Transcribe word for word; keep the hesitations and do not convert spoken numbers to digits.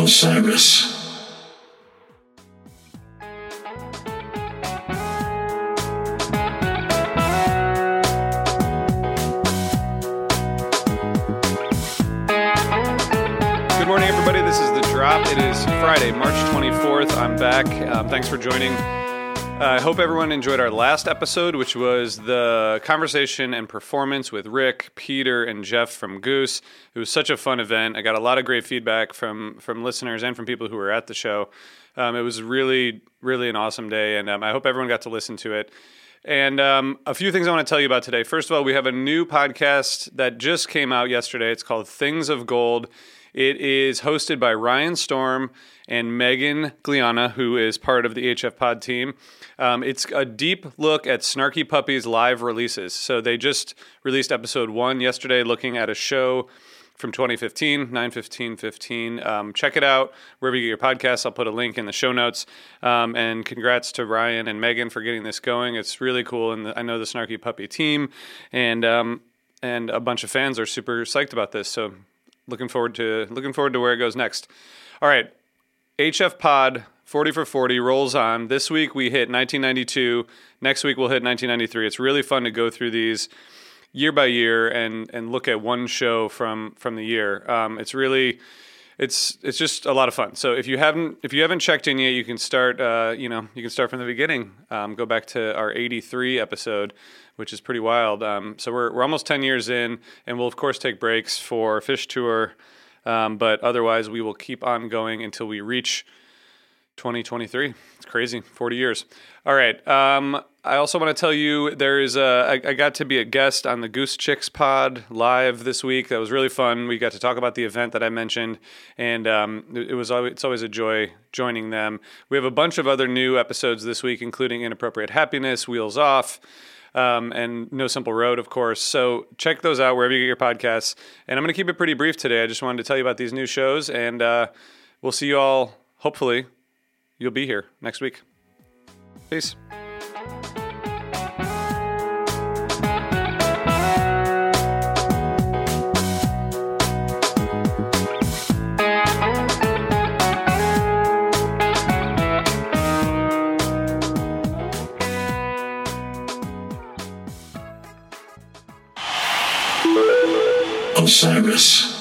Osiris. Good morning, everybody. This is The Drop. It is Friday, March twenty-fourth. I'm back. Um, thanks for joining. I uh, hope everyone enjoyed our last episode, which was the conversation and performance with Rick, Peter, and Jeff from Goose. It was such a fun event. I got a lot of great feedback from from listeners and from people who were at the show. Um, it was really, really an awesome day, and um, I hope everyone got to listen to it. And um, a few things I want to tell you about today. First of all, we have a new podcast that just came out yesterday. It's called Things of Gold. It is hosted by Ryan Storm and Megan Gliana, who is part of the H F Pod team. Um, it's a deep look at Snarky Puppy's live releases. So they just released episode one yesterday, looking at a show from twenty fifteen, nine fifteen fifteen. Um, check it out wherever you get your podcasts. I'll put a link in the show notes. Um, and congrats to Ryan and Megan for getting this going. It's really cool, and I know the Snarky Puppy team and um, and a bunch of fans are super psyched about this. So. Looking forward to looking forward to where it goes next. All right, H F Pod forty for forty rolls on. This week we hit nineteen ninety-two. Next week we'll hit nineteen ninety-three. It's really fun to go through these year by year and and look at one show from from the year. Um, it's really it's it's just a lot of fun. So if you haven't if you haven't checked in yet, you can start uh, you know you can start from the beginning. Um, go back to our eighty-three episode, which is pretty wild. Um, so we're we're almost ten years in, and we'll, of course, take breaks for Fish Tour, um, but otherwise we will keep on going until we reach twenty twenty-three. It's crazy, forty years. All right, um, I also want to tell you there is a, I, I got to be a guest on the Goose Chicks Pod Live this week. That was really fun. We got to talk about the event that I mentioned, and um, it, it was always, it's always a joy joining them. We have a bunch of other new episodes this week, including Inappropriate Happiness, Wheels Off, Um, and No Simple Road, of course. So check those out wherever you get your podcasts. And I'm going to keep it pretty brief today. I just wanted to tell you about these new shows, and uh, we'll see you all. Hopefully, you'll be here next week. Peace. Osiris.